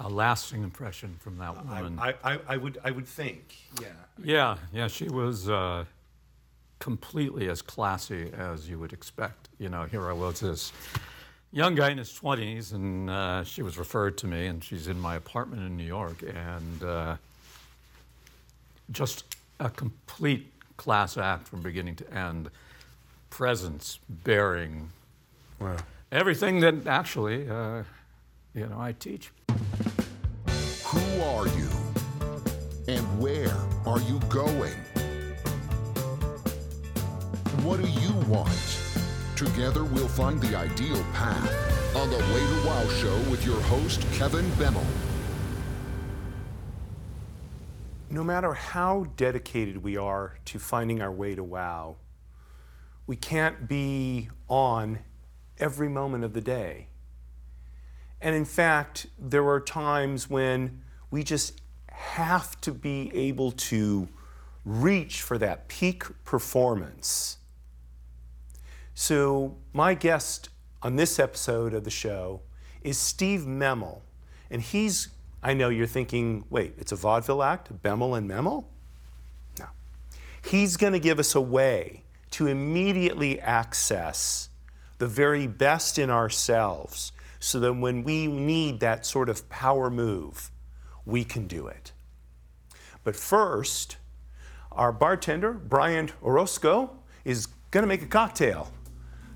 a lasting impression from that woman. I would think. Yeah. Yeah. She was completely as classy as you would expect. You know, here I was, this young guy in his 20s, and she was referred to me, and she's in my apartment in New York, and just a complete class act from beginning to end. Presence, bearing, wow. Everything that actually, I teach. Who are you? And where are you going? What do you want? Together, we'll find the ideal path on The Way to Wow Show with your host, Kevin Benel. No matter how dedicated we are to finding our way to wow, we can't be on every moment of the day. And in fact, there are times when we just have to be able to reach for that peak performance. So my guest on this episode of the show is Steve Memel. And he's, I know you're thinking, wait, it's a vaudeville act, Bemel and Memel? No. He's going to give us a way to immediately access the very best in ourselves, so that when we need that sort of power move, we can do it. But first, our bartender, Brian Orozco, is going to make a cocktail.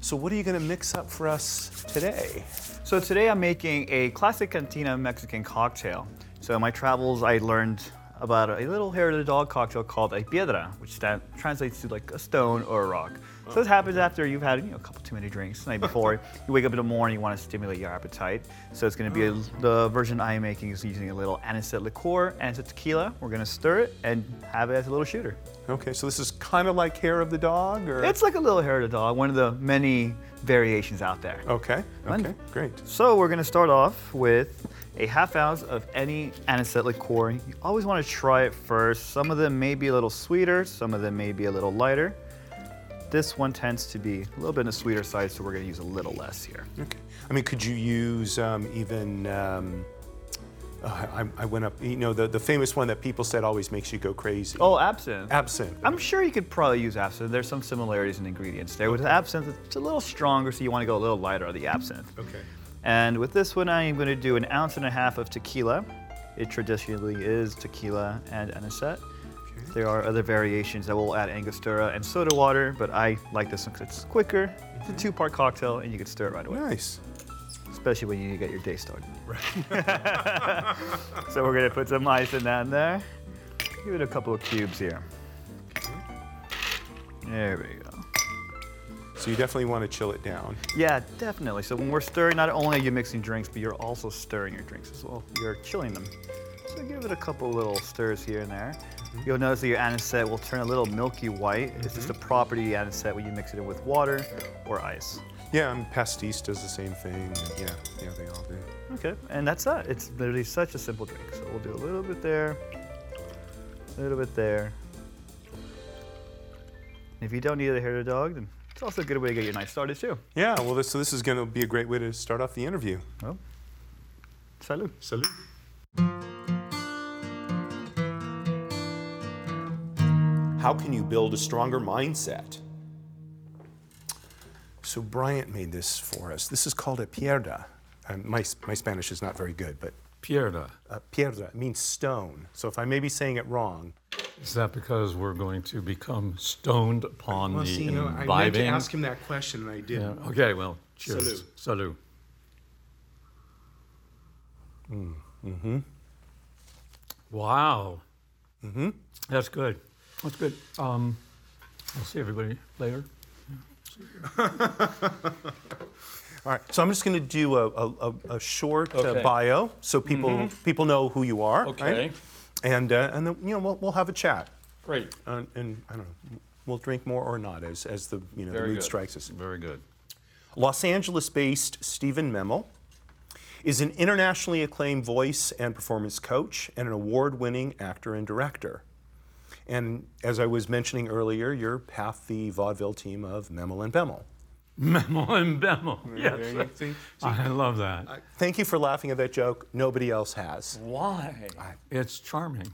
So what are you going to mix up for us today? So today I'm making a classic cantina Mexican cocktail. So in my travels, I learned about a little hairy dog cocktail called a piedra, which that translates to like a stone or a rock. So this happens after you've had a couple too many drinks the night before. You wake up in the morning, you want to stimulate your appetite. So it's going to be the version I'm making is using a little anisette liqueur and some tequila. We're going to stir it and have it as a little shooter. Okay, so this is kind of like hair of the dog, or? It's like a little hair of the dog, one of the many variations out there. Okay, great. So we're going to start off with a half ounce of any anisette liqueur. You always want to try it first. Some of them may be a little sweeter, some of them may be a little lighter. This one tends to be a little bit on the sweeter side, so we're going to use a little less here. Okay. I mean, could you use I went up, the famous one that people said always makes you go crazy. Oh, absinthe. Absinthe. I'm sure you could probably use absinthe. There's some similarities in ingredients there. With absinthe, it's a little stronger, so you want to go a little lighter on the absinthe. Okay. And with this one, I'm going to do 1.5 ounces of tequila. It traditionally is tequila and anisette. Okay. There are other variations that will add Angostura and soda water, but I like this one because it's quicker. Mm-hmm. It's a 2-part cocktail, and you can stir it right away. Nice. Especially when you get your day started. Right. So we're gonna put some ice in that in there. Give it a couple of cubes here. There we go. So you definitely want to chill it down. Yeah, definitely. So when we're stirring, not only are you mixing drinks, but you're also stirring your drinks as well. You're chilling them. So give it a couple little stirs here and there. Mm-hmm. You'll notice that your anisette will turn a little milky white. Mm-hmm. It's just a property of the anisette when you mix it in with water or ice. Yeah, and pastis does the same thing. Yeah, they all do. Okay, and that's that. It's literally such a simple drink. So we'll do a little bit there, a little bit there. And if you don't need a hair of the dog, then it's also a good way to get your night started too. Yeah, well, this is going to be a great way to start off the interview. Well, salud. Salud. How can you build a stronger mindset? So Bryant made this for us. This is called a piedra. My Spanish is not very good, but... Piedra. Piedra means stone. So if I may be saying it wrong... Is that because we're going to become stoned upon imbibing? I meant to ask him that question, and I didn't. Yeah. Okay, well, cheers. Salud. Mm. Mm-hmm. Wow. Mm-hmm. That's good. That's good. I'll see everybody later. All right, so I'm just going to do a short bio, so people know who you are. Okay. Right? And then we'll have a chat. Great. And I don't know, we'll drink more or not as the the mood strikes us. Very good. Los Angeles-based Steven Memel is an internationally acclaimed voice and performance coach and an award-winning actor and director. And as I was mentioning earlier, you're half the vaudeville team of Memel and Bemel. Memel and Benel. Yes. See, I love that. Thank you for laughing at that joke. Nobody else has. Why? It's charming.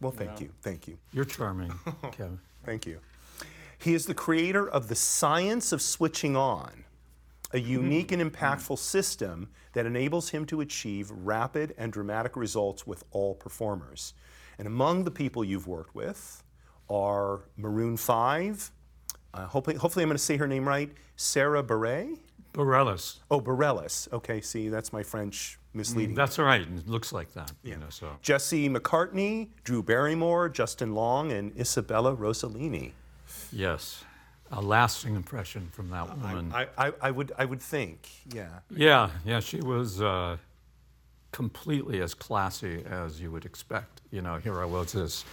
Well, thank you. You're charming, Kevin. Thank you. He is the creator of The Science of Switching On, a unique and impactful system that enables him to achieve rapid and dramatic results with all performers. And among the people you've worked with are Maroon 5, hopefully I'm going to say her name right, Sara Bareilles? Bareilles. Oh, Bareilles. Okay, see, that's my French misleading. That's all right. It looks like that. Yeah. You know, so. Jesse McCartney, Drew Barrymore, Justin Long, and Isabella Rossellini. Yes. A lasting impression from that woman. I would think, yeah. Yeah, she was completely as classy as you would expect. You know, here I was, this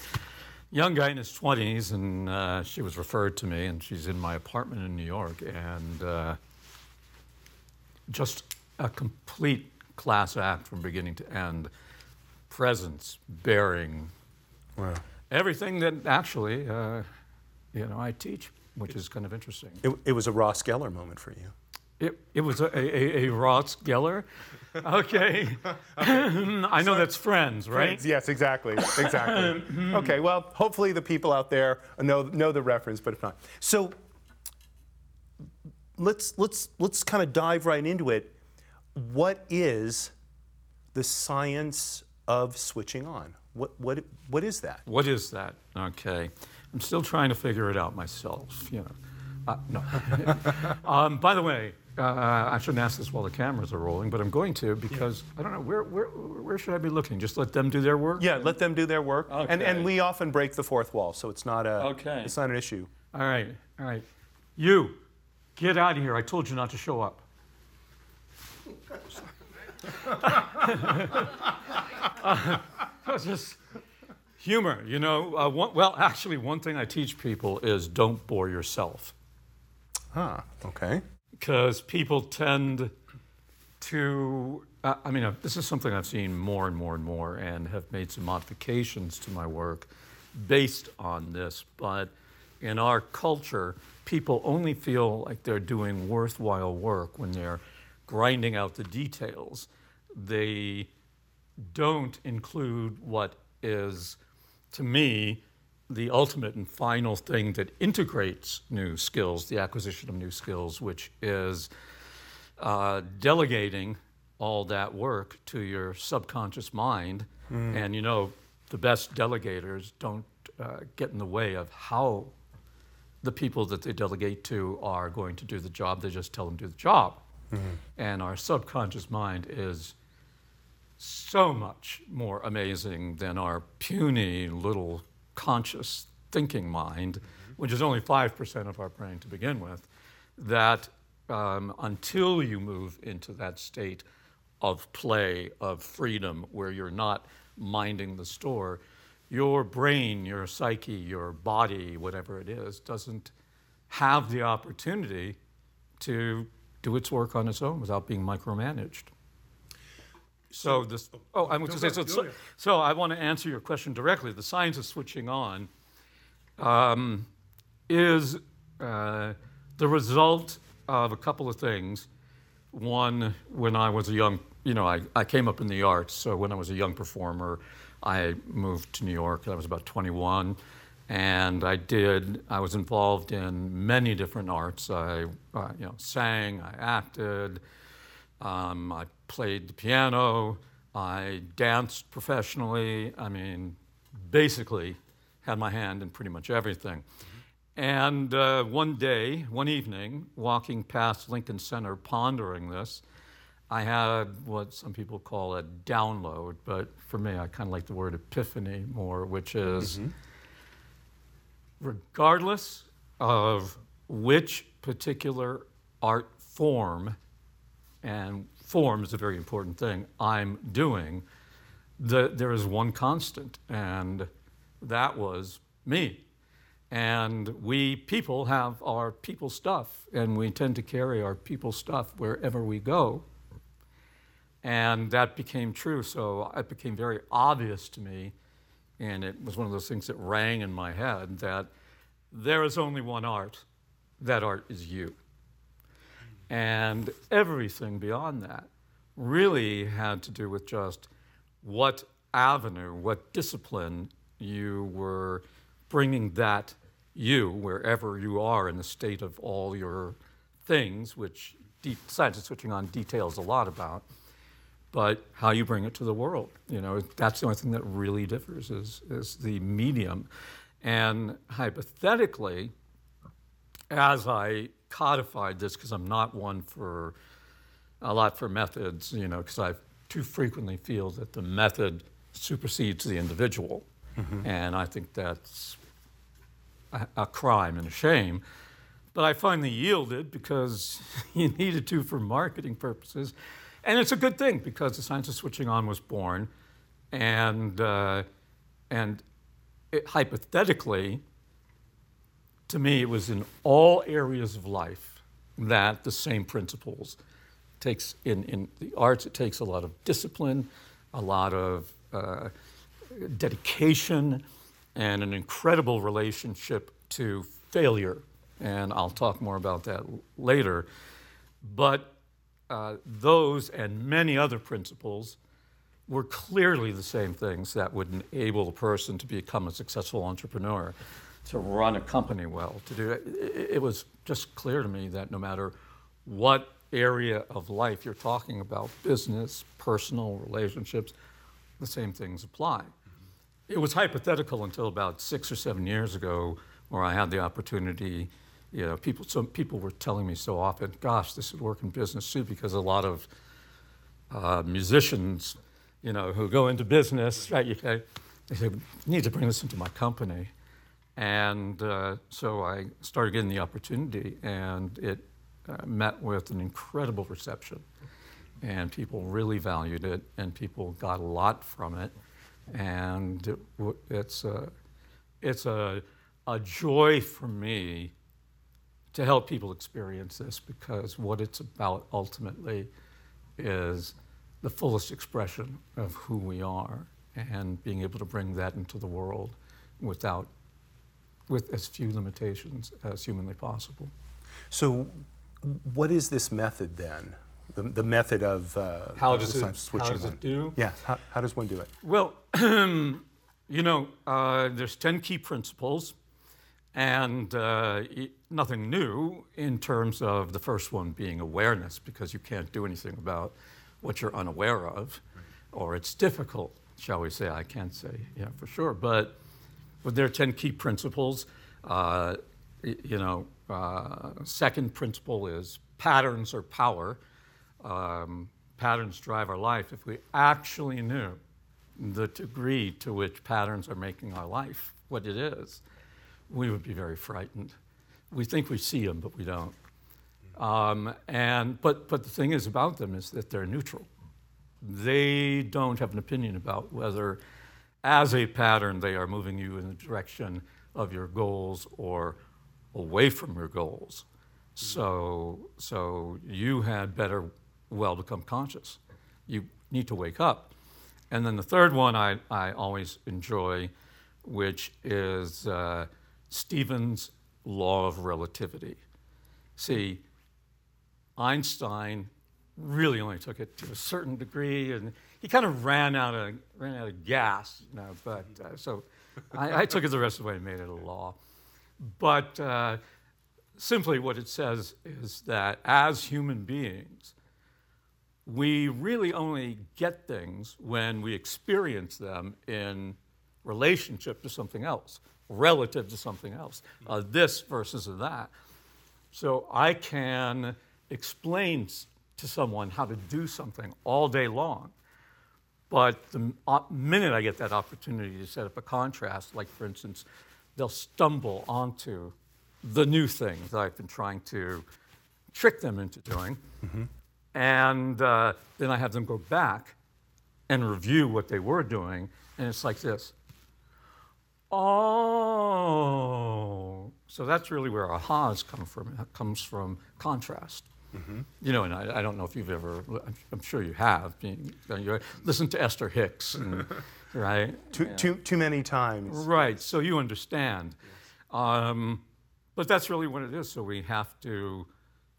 young guy in his 20s, and she was referred to me, and she's in my apartment in New York, and just a complete class act from beginning to end. Presence, bearing, wow. Everything that actually, you know, I teach. Which is kind of interesting. It was a Ross Geller moment for you. It was a Ross Geller? Okay. I know that's Friends, right? Friends, yes, exactly. Okay, well, hopefully the people out there know the reference, but if not. So let's kind of dive right into it. What is the science of switching on? What is that? What is that? Okay. I'm still trying to figure it out myself, you know. By the way, I shouldn't ask this while the cameras are rolling, but I'm going to because I don't know where should I be looking? Just let them do their work. Yeah, let them do their work. Okay. And we often break the fourth wall, so it's not it's not an issue. All right. You get out of here. I told you not to show up. Just humor, you know. One thing I teach people is don't bore yourself. Ah, okay. Because people tend to, this is something I've seen more and more and more and have made some modifications to my work based on this. But in our culture, people only feel like they're doing worthwhile work when they're grinding out the details. They don't include what is, to me, the ultimate and final thing that integrates new skills, the acquisition of new skills, which is delegating all that work to your subconscious mind. Mm. And, you know, the best delegators don't get in the way of how the people that they delegate to are going to do the job. They just tell them to do the job. Mm-hmm. And our subconscious mind is so much more amazing than our puny little conscious thinking mind, which is only 5% of our brain to begin with, that until you move into that state of play, of freedom, where you're not minding the store, your brain, your psyche, your body, whatever it is, doesn't have the opportunity to do its work on its own without being micromanaged. So I want to answer your question directly. The science of switching on is the result of a couple of things. One, when I was a young, I came up in the arts. So when I was a young performer, I moved to New York. I was about 21, and I was involved in many different arts. I, sang, I acted. I played the piano, I danced professionally, basically had my hand in pretty much everything. And one evening, walking past Lincoln Center pondering this, I had what some people call a download, but for me, I kind of like the word epiphany more, which is regardless of which particular art form, and form is a very important thing, I'm doing, there is one constant, and that was me. And we people have our people stuff, and we tend to carry our people stuff wherever we go. And that became true, so it became very obvious to me, and it was one of those things that rang in my head, that there is only one art. That art is you. And everything beyond that really had to do with just what avenue, what discipline you were bringing that you, wherever you are in the state of all your things, which Science of Switching On details a lot about, but how you bring it to the world. You know, that's the only thing that really differs is the medium. And hypothetically, as I codified this, because I'm not one for a lot for methods, you know, because I too frequently feel that the method supersedes the individual. Mm-hmm. And I think that's a crime and a shame. But I finally yielded because you needed to for marketing purposes. And it's a good thing because the Science of Switching On was born. And it, hypothetically, to me, it was in all areas of life that the same principles takes in the arts. It takes a lot of discipline, a lot of dedication, and an incredible relationship to failure. And I'll talk more about that later. But those and many other principles were clearly the same things that would enable a person to become a successful entrepreneur, to run a company well, to do it. It was just clear to me that no matter what area of life you're talking about, business, personal relationships, the same things apply. It was hypothetical until about 6 or 7 years ago where I had the opportunity. You know, some people were telling me so often, gosh, this would work in business too, because a lot of musicians, you know, who go into business, right, they say, need to bring this into my company. And so I started getting the opportunity, and it met with an incredible reception. And people really valued it, and people got a lot from it. And it's a joy for me to help people experience this, because what it's about ultimately is the fullest expression of who we are and being able to bring that into the world with as few limitations as humanly possible. So what is this method then? The method of how does it do? Yeah, how does one do it? Well, you know, there's 10 key principles. And nothing new in terms of the first one being awareness, because you can't do anything about what you're unaware of, or it's difficult, shall we say. I can't say, yeah, for sure. But there are 10 key principles. Second principle is patterns are power. Patterns drive our life. If we actually knew the degree to which patterns are making our life what it is, we would be very frightened. We think we see them, but we don't. But the thing is about them is that they're neutral. They don't have an opinion about whether, as a pattern, they are moving you in the direction of your goals or away from your goals. So you had better become conscious. You need to wake up. And then the third one I always enjoy, which is Steven's law of relativity. See, Einstein really only took it to a certain degree, and he kind of ran out of gas. You know, but so I took it the rest of the way and made it a law. But simply, what it says is that as human beings, we really only get things when we experience them in relationship to something else, relative to something else, this versus that. So I can explain to someone how to do something all day long, but the minute I get that opportunity to set up a contrast, like for instance, they'll stumble onto the new thing that I've been trying to trick them into doing, mm-hmm. and then I have them go back and review what they were doing, and it's like this. Oh, so that's really where ahas come from. It comes from contrast. Mm-hmm. You know, and I don't know if you've ever, I'm sure you have. You listen to Esther Hicks, and, right? Too many times. Right, so you understand. Yes. But that's really what it is. So we have to,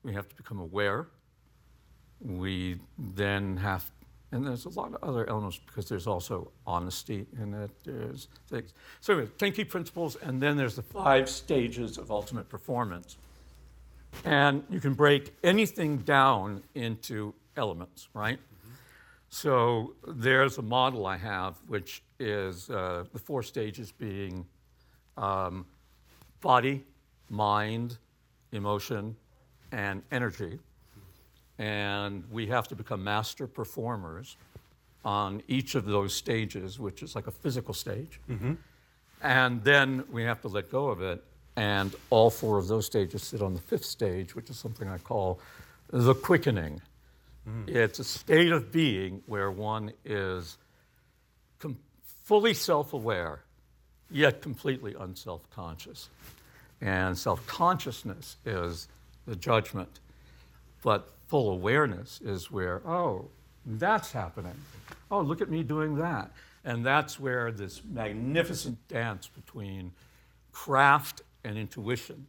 we have to become aware. We then have, and there's a lot of other elements because there's also honesty in it. There's things. So anyway, 10 key principles, and then there's the 5 stages of ultimate performance. And you can break anything down into elements, right? Mm-hmm. So there's a model I have, which is the 4 stages being body, mind, emotion, and energy. And we have to become master performers on each of those stages, which is like a physical stage. Mm-hmm. And then we have to let go of it. And all 4 of those stages sit on the 5th stage, which is something I call the quickening. Mm. It's a state of being where one is fully self-aware, yet completely unself-conscious. And self-consciousness is the judgment. But full awareness is where, oh, that's happening. Oh, look at me doing that. And that's where this magnificent dance between craft and intuition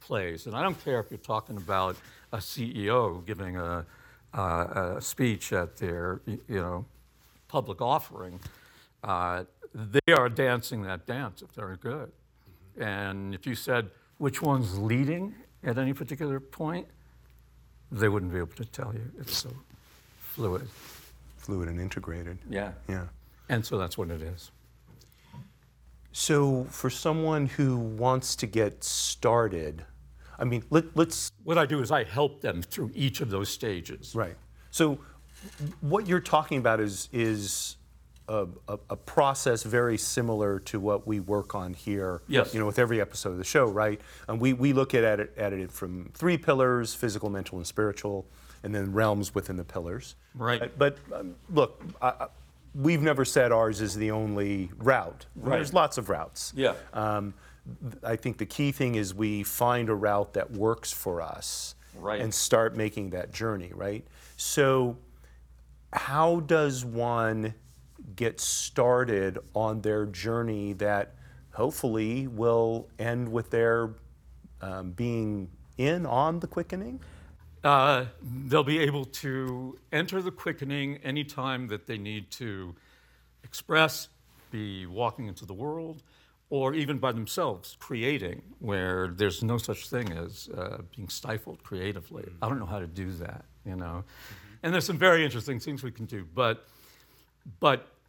plays. And I don't care if you're talking about a CEO giving a speech at their, public offering. They are dancing that dance if they're good. Mm-hmm. And if you said which one's leading at any particular point, they wouldn't be able to tell you. It's so fluid. Fluid and integrated. Yeah. Yeah. And so that's what it is. So for someone who wants to get started, I mean, let's... What I do is I help them through each of those stages. Right. So what you're talking about is a process very similar to what we work on here. Yes. With every episode of the show, right? And we look at it from 3 pillars: physical, mental, and spiritual, and then realms within the pillars. Right. But look, we've never said ours is the only route. Right. There's lots of routes. Yeah. I think the key thing is we find a route that works for us, right, and start making that journey, right? So how does one get started on their journey that hopefully will end with their being on the quickening? They'll be able to enter the quickening anytime that they need to express, be walking into the world, or even by themselves creating, where there's no such thing as being stifled creatively. Mm-hmm. I don't know how to do that, Mm-hmm. And there's some very interesting things we can do, but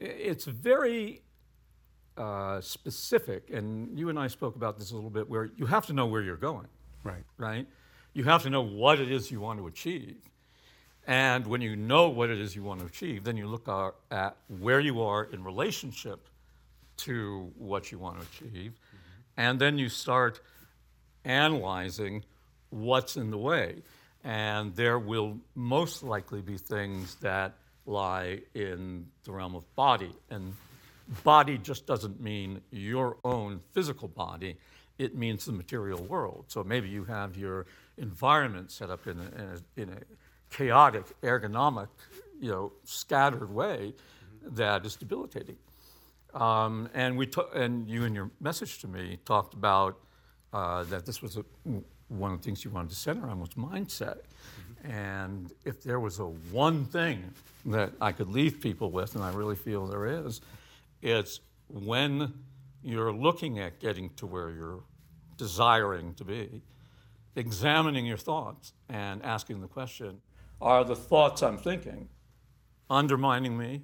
it's very specific, and you and I spoke about this a little bit, where you have to know where you're going. Right. Right? You have to know what it is you want to achieve. And when you know what it is you want to achieve, then you look at where you are in relationship to what you want to achieve. Mm-hmm. And then you start analyzing what's in the way. And there will most likely be things that lie in the realm of body. And body just doesn't mean your own physical body. It means the material world. So maybe you have your environment set up in a chaotic, ergonomic, scattered way that is debilitating. And you in your message to me talked about that this was one of the things you wanted to center on was mindset. Mm-hmm. And if there was one thing that I could leave people with, and I really feel there is, it's when you're looking at getting to where you're desiring to be, examining your thoughts and asking the question, are the thoughts I'm thinking undermining me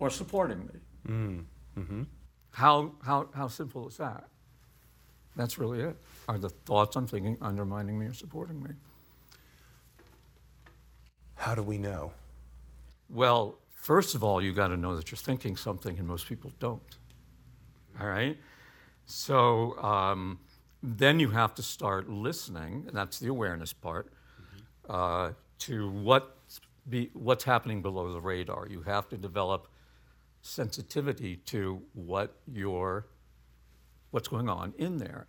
or supporting me? Mm. Mm-hmm. How simple is that? That's really it. Are the thoughts I'm thinking undermining me or supporting me? How do we know? Well, first of all, you got to know that you're thinking something, and most people don't. All right? So then you have to start listening, and that's the awareness part, mm-hmm, to what's happening below the radar. You have to develop sensitivity to what's going on in there.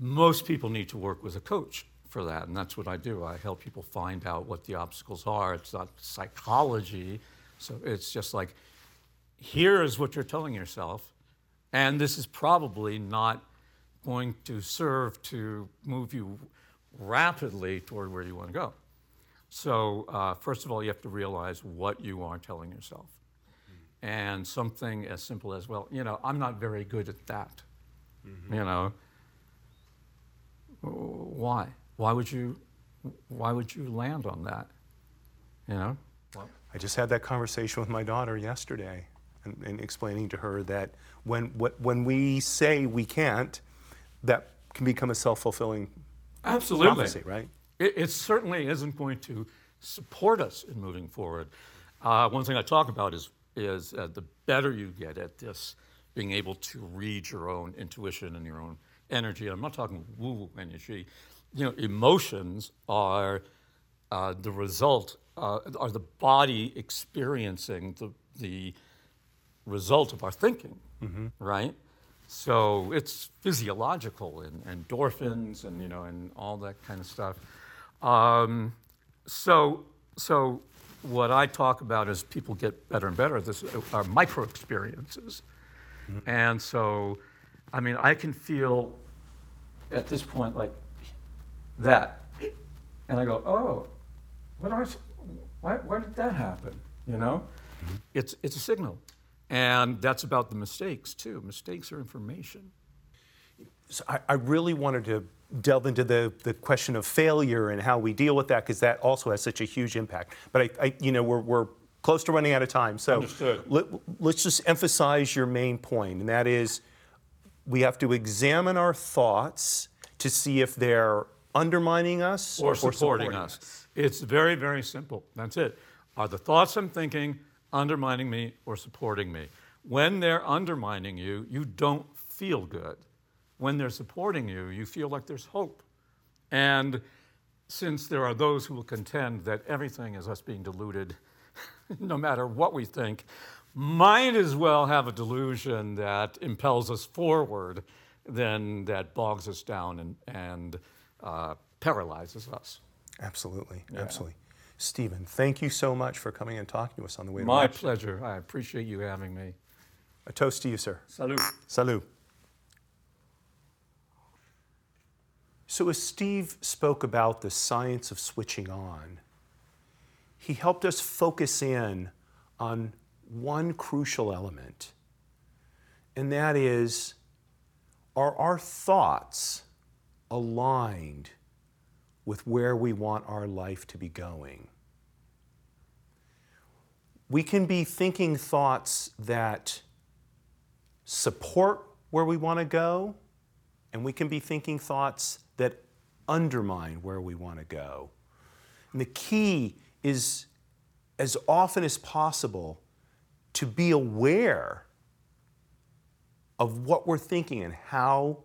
Most people need to work with a coach for that, and that's what I do. I help people find out what the obstacles are. It's not psychology. So it's just like, here is what you're telling yourself, and this is probably not going to serve to move you rapidly toward where you want to go. So first of all, you have to realize what you are telling yourself. Mm-hmm. And something as simple as, well, you know, I'm not very good at that. Mm-hmm. You know, why? Why would you land on that? You know? Well, I just had that conversation with my daughter yesterday and explaining to her that when we say we can't, that can become a self-fulfilling prophecy, right? It certainly isn't going to support us in moving forward. One thing I talk about is the better you get at this, being able to read your own intuition and your own energy. I'm not talking woo-woo energy. You know, emotions are the result, are the body experiencing the result of our thinking, mm-hmm. right? So it's physiological, and endorphins, and you know, and all that kind of stuff. So what I talk about is people get better and better. This are micro experiences, mm-hmm. and so, I mean, I can feel at this point like that, and I go, oh, why did that happen? You know, mm-hmm. it's a signal. And that's about the mistakes, too. Mistakes are information. So I really wanted to delve into the question of failure and how we deal with that, because that also has such a huge impact. But I you know, we're close to running out of time. So let's just emphasize your main point, and that is we have to examine our thoughts to see if they're undermining us or supporting us. It's very, very simple. That's it. Are the thoughts I'm thinking undermining me or supporting me? When they're undermining you, you don't feel good. When they're supporting you, you feel like there's hope. And since there are those who will contend that everything is us being deluded, no matter what we think, might as well have a delusion that impels us forward than that bogs us down and paralyzes us. Absolutely, yeah. Absolutely. Steven, thank you so much for coming and talking to us on The Way to Wow. My pleasure. I appreciate you having me. A toast to you, sir. Salud. Salud. So as Steve spoke about the science of switching on, he helped us focus in on one crucial element, and that is, are our thoughts aligned with where we want our life to be going? We can be thinking thoughts that support where we want to go, and we can be thinking thoughts that undermine where we want to go. And the key is, as often as possible, to be aware of what we're thinking and how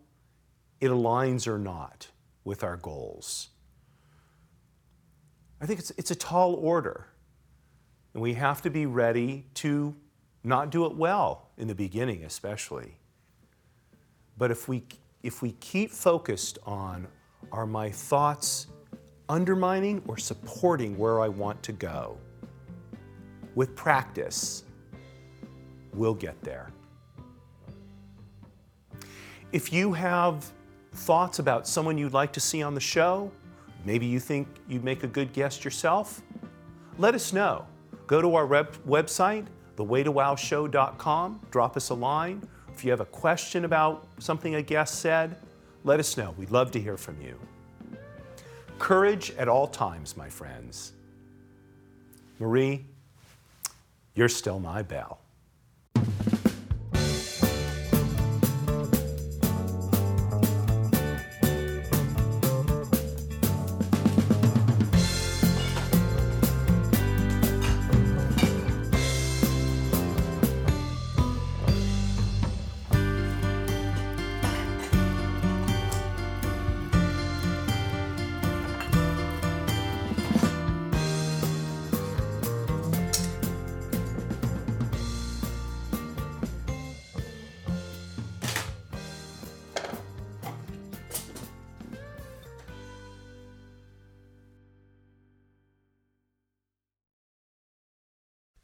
it aligns or not with our goals. I think it's a tall order, and we have to be ready to not do it well in the beginning, especially. But if we keep focused on, are my thoughts undermining or supporting where I want to go? With practice, we'll get there. If you have thoughts about someone you'd like to see on the show, maybe you think you'd make a good guest yourself, let us know. Go to our website, thewaytowowshow.com, drop us a line. If you have a question about something a guest said, let us know. We'd love to hear from you. Courage at all times, my friends. Marie, you're still my belle.